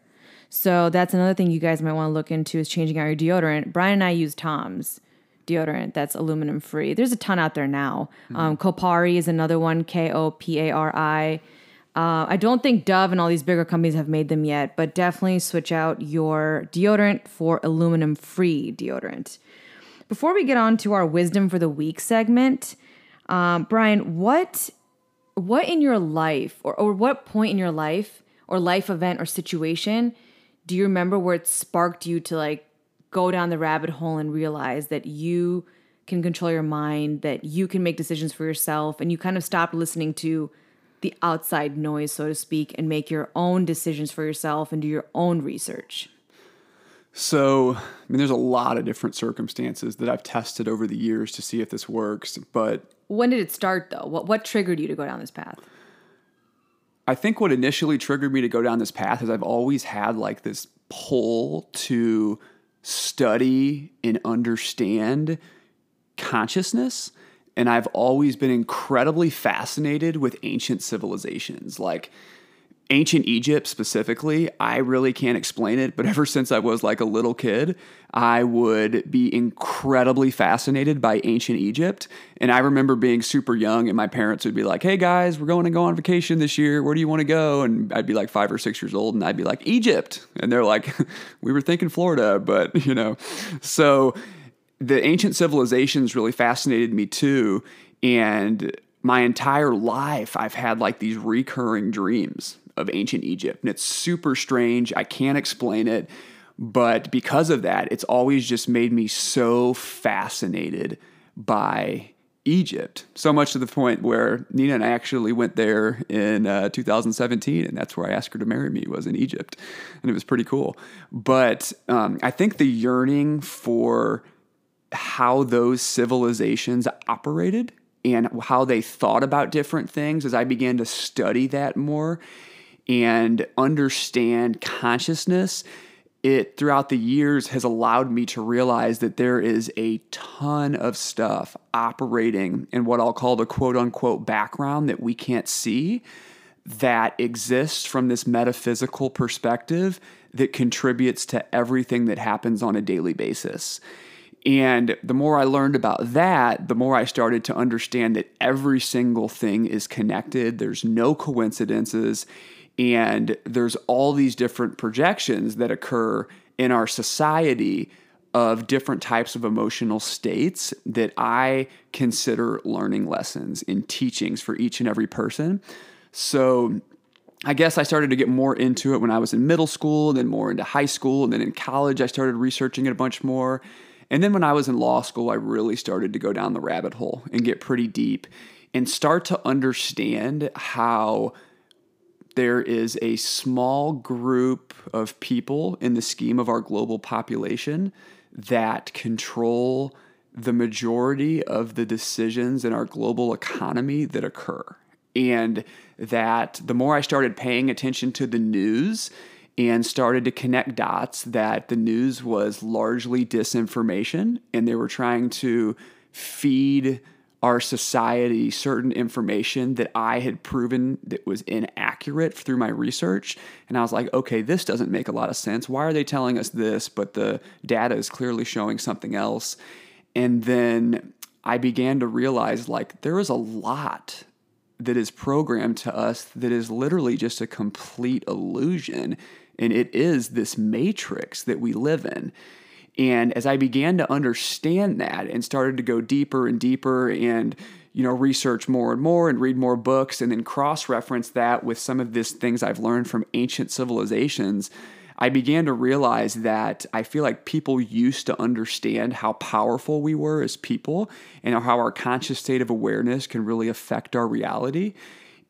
So that's another thing you guys might want to look into is changing out your deodorant. Brian and I use Tom's deodorant that's aluminum free. There's a ton out there now. Mm-hmm. Um, Kopari is another one, K O P A R I. Uh, I don't think Dove and all these bigger companies have made them yet, but definitely switch out your deodorant for aluminum-free deodorant. Before we get on to our Wisdom for the Week segment, um, Brian, what what in your life, or, or what point in your life, or life event or situation, do you remember where it sparked you to like go down the rabbit hole and realize that you can control your mind, that you can make decisions for yourself, and you kind of stopped listening to the outside noise, so to speak, and make your own decisions for yourself and do your own research? So, I mean, there's a lot of different circumstances that I've tested over the years to see if this works, but... When did it start, though? What what triggered you to go down this path? I think what initially triggered me to go down this path is I've always had, like, this pull to study and understand consciousness, and I've always been incredibly fascinated with ancient civilizations, like... Ancient Egypt specifically, I really can't explain it, but ever since I was like a little kid, I would be incredibly fascinated by ancient Egypt. And I remember being super young and my parents would be like, hey guys, we're going to go on vacation this year. Where do you want to go? And I'd be like five or six years old and I'd be like, Egypt. And they're like, we were thinking Florida, but you know. So the ancient civilizations really fascinated me too. And my entire life, I've had like these recurring dreams of ancient Egypt. And it's super strange. I can't explain it. But because of that, it's always just made me so fascinated by Egypt. So much to the point where Nina and I actually went there in uh, two thousand seventeen. And that's where I asked her to marry me, was in Egypt. And it was pretty cool. But um, I think the yearning for how those civilizations operated and how they thought about different things as I began to study that more and understand consciousness, it throughout the years has allowed me to realize that there is a ton of stuff operating in what I'll call the quote-unquote background that we can't see that exists from this metaphysical perspective that contributes to everything that happens on a daily basis. And the more I learned about that, the more I started to understand that every single thing is connected. There's no coincidences. And there's all these different projections that occur in our society of different types of emotional states that I consider learning lessons and teachings for each and every person. So I guess I started to get more into it when I was in middle school, then more into high school, and then in college I started researching it a bunch more. And then when I was in law school, I really started to go down the rabbit hole and get pretty deep and start to understand how there is a small group of people in the scheme of our global population that control the majority of the decisions in our global economy that occur. And that the more I started paying attention to the news and started to connect dots that the news was largely disinformation and they were trying to feed our society certain information that I had proven that was inaccurate through my research. And I was like, okay, this doesn't make a lot of sense. Why are they telling us this, but the data is clearly showing something else? And then I began to realize like there is a lot that is programmed to us that is literally just a complete illusion. And it is this matrix that we live in. And as I began to understand that and started to go deeper and deeper and, you know, research more and more and read more books and then cross-reference that with some of these things I've learned from ancient civilizations, I began to realize that I feel like people used to understand how powerful we were as people and how our conscious state of awareness can really affect our reality.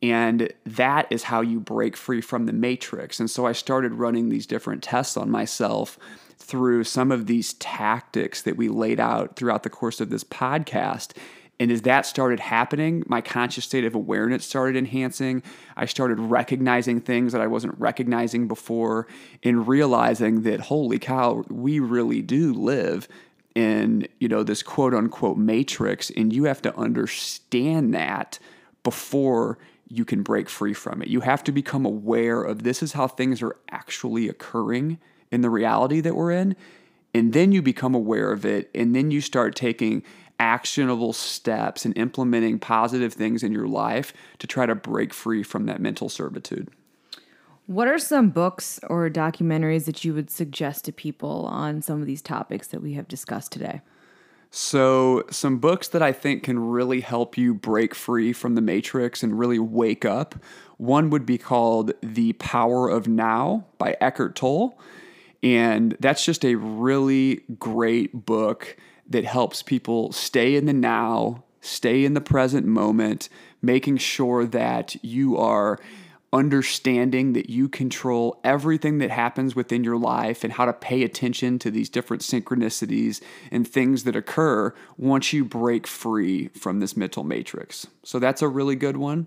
And that is how you break free from the matrix. And so I started running these different tests on myself through some of these tactics that we laid out throughout the course of this podcast. And as that started happening, my conscious state of awareness started enhancing. I started recognizing things that I wasn't recognizing before and realizing that, holy cow, we really do live in, you know, this quote unquote matrix. And you have to understand that before you can break free from it. You have to become aware of this is how things are actually occurring in the reality that we're in. And then you become aware of it. And then you start taking actionable steps and implementing positive things in your life to try to break free from that mental servitude. What are some books or documentaries that you would suggest to people on some of these topics that we have discussed today? So some books that I think can really help you break free from the Matrix and really wake up. One would be called The Power of Now by Eckhart Tolle. And that's just a really great book that helps people stay in the now, stay in the present moment, making sure that you are understanding that you control everything that happens within your life and how to pay attention to these different synchronicities and things that occur once you break free from this mental matrix. So that's a really good one.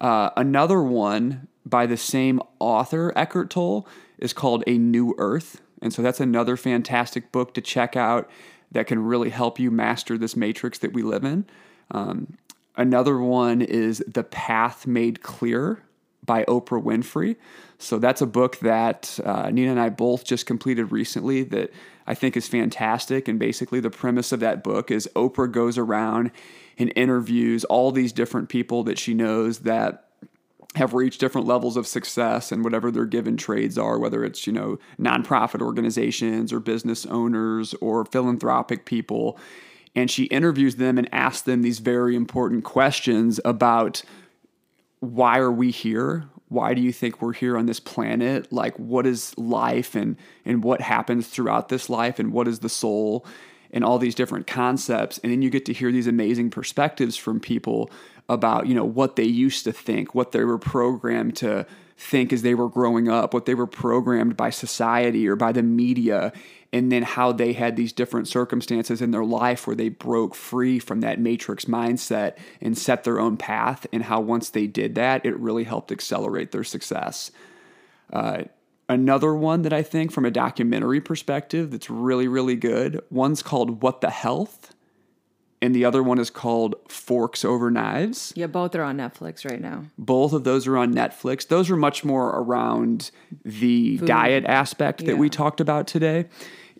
Uh, another one by the same author, Eckhart Tolle, is called A New Earth. And so that's another fantastic book to check out that can really help you master this matrix that we live in. Um, another one is The Path Made Clear by Oprah Winfrey. So that's a book that uh, Nina and I both just completed recently that I think is fantastic. And basically the premise of that book is Oprah goes around and interviews all these different people that she knows that have reached different levels of success and whatever their given trades are, whether it's, you know, nonprofit organizations or business owners or philanthropic people. And she interviews them and asks them these very important questions about, why are we here? Why do you think we're here on this planet? Like, what is life and, and what happens throughout this life and what is the soul and all these different concepts. And then you get to hear these amazing perspectives from people about, you know, what they used to think, what they were programmed to think as they were growing up, what they were programmed by society or by the media, and then how they had these different circumstances in their life where they broke free from that matrix mindset and set their own path, and how once they did that, it really helped accelerate their success. Uh, another one that I think from a documentary perspective that's really, really good, one's called What the Health, and the other one is called Forks Over Knives. Yeah, both are on Netflix right now. Both of those are on Netflix. Those are much more around the food diet aspect that yeah. we talked about today.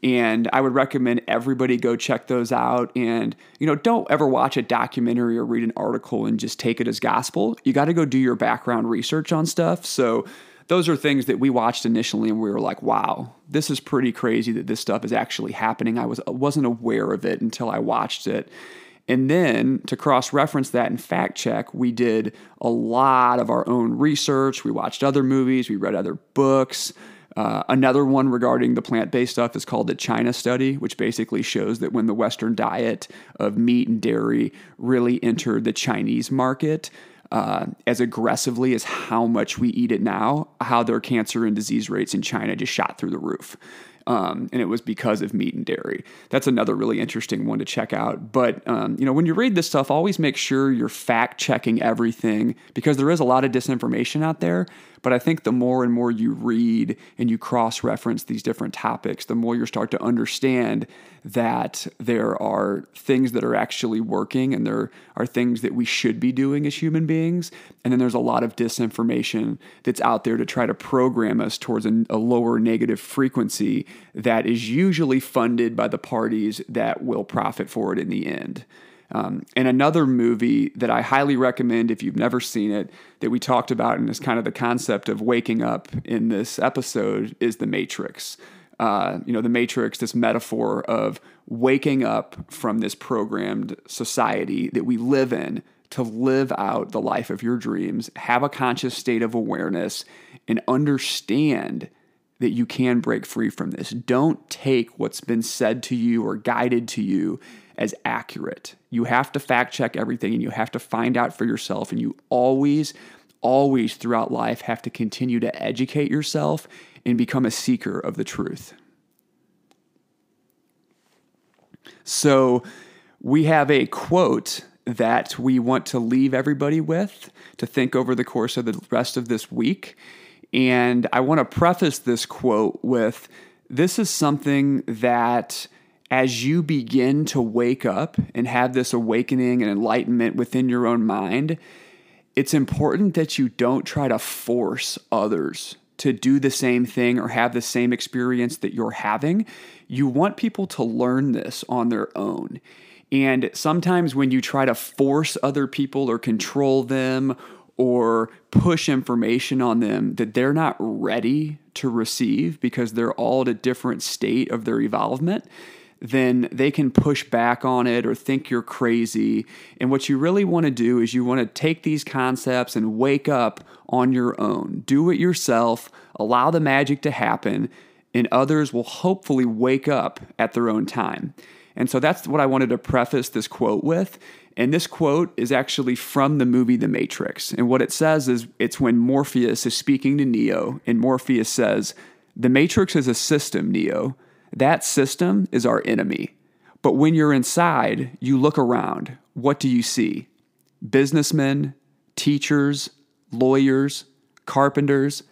And I would recommend everybody go check those out. And, you know, don't ever watch a documentary or read an article and just take it as gospel. You got to go do your background research on stuff. So those are things that we watched initially and we were like, wow, this is pretty crazy that this stuff is actually happening. I was, wasn't aware of it until I watched it. And then to cross-reference that and fact check, we did a lot of our own research. We watched other movies. We read other books. Uh, another one regarding the plant-based stuff is called The China Study, which basically shows that when the Western diet of meat and dairy really entered the Chinese market, Uh, as aggressively as how much we eat it now, how their cancer and disease rates in China just shot through the roof. Um, and it was because of meat and dairy. That's another really interesting one to check out. But, um, you know, when you read this stuff, always make sure you're fact checking everything, because there is a lot of disinformation out there. But I think the more and more you read and you cross-reference these different topics, the more you start to understand that there are things that are actually working and there are things that we should be doing as human beings. And then there's a lot of disinformation that's out there to try to program us towards a, a lower negative frequency that is usually funded by the parties that will profit for it in the end. Um, and another movie that I highly recommend if you've never seen it, that we talked about and is kind of the concept of waking up in this episode, is The Matrix. Uh, you know, The Matrix, this metaphor of waking up from this programmed society that we live in to live out the life of your dreams, have a conscious state of awareness, and understand that you can break free from this. Don't take what's been said to you or guided to you as accurate. You have to fact check everything and you have to find out for yourself. And you always, always throughout life have to continue to educate yourself and become a seeker of the truth. So we have a quote that we want to leave everybody with to think over the course of the rest of this week. And I want to preface this quote with, this is something that as you begin to wake up and have this awakening and enlightenment within your own mind, it's important that you don't try to force others to do the same thing or have the same experience that you're having. You want people to learn this on their own. And sometimes when you try to force other people or control them or push information on them that they're not ready to receive because they're all at a different state of their evolvement, then they can push back on it or think you're crazy. And what you really want to do is you want to take these concepts and wake up on your own. Do it yourself, allow the magic to happen, and others will hopefully wake up at their own time. And so that's what I wanted to preface this quote with. And this quote is actually from the movie The Matrix. And what it says is it's when Morpheus is speaking to Neo, and Morpheus says, "The Matrix is a system, Neo. That system is our enemy. But when you're inside, you look around. What do you see? Businessmen, teachers, lawyers, carpenters,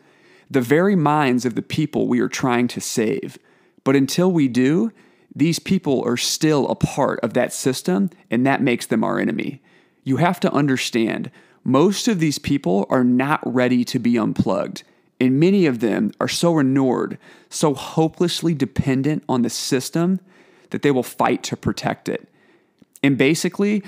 the very minds of the people we are trying to save. But until we do, these people are still a part of that system, and that makes them our enemy. You have to understand, most of these people are not ready to be unplugged, and many of them are so ignored, so hopelessly dependent on the system that they will fight to protect it." And basically,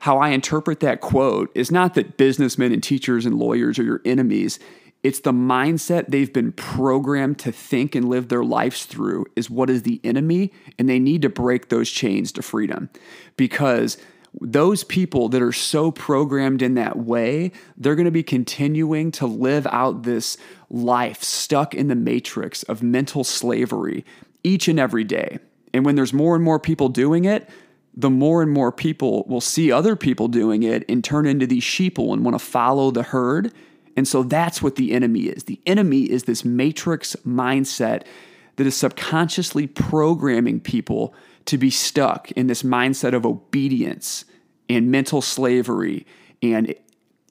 how I interpret that quote is not that businessmen and teachers and lawyers are your enemies. It's the mindset they've been programmed to think and live their lives through is what is the enemy, and they need to break those chains to freedom. Because those people that are so programmed in that way, they're going to be continuing to live out this life stuck in the matrix of mental slavery each and every day. And when there's more and more people doing it, the more and more people will see other people doing it and turn into these sheeple and want to follow the herd. And so that's what the enemy is. The enemy is this matrix mindset that is subconsciously programming people to be stuck in this mindset of obedience and mental slavery and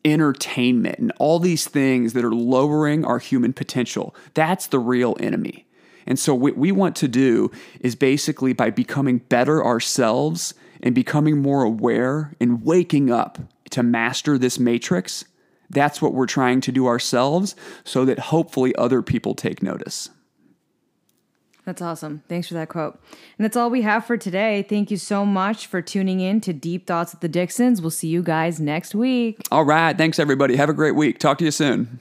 entertainment and all these things that are lowering our human potential. That's the real enemy. And so what we want to do is basically by becoming better ourselves and becoming more aware and waking up to master this matrix. That's what we're trying to do ourselves so that hopefully other people take notice. That's awesome. Thanks for that quote. And that's all we have for today. Thank you so much for tuning in to Deep Thoughts with the Dixons. We'll see you guys next week. All right. Thanks, everybody. Have a great week. Talk to you soon.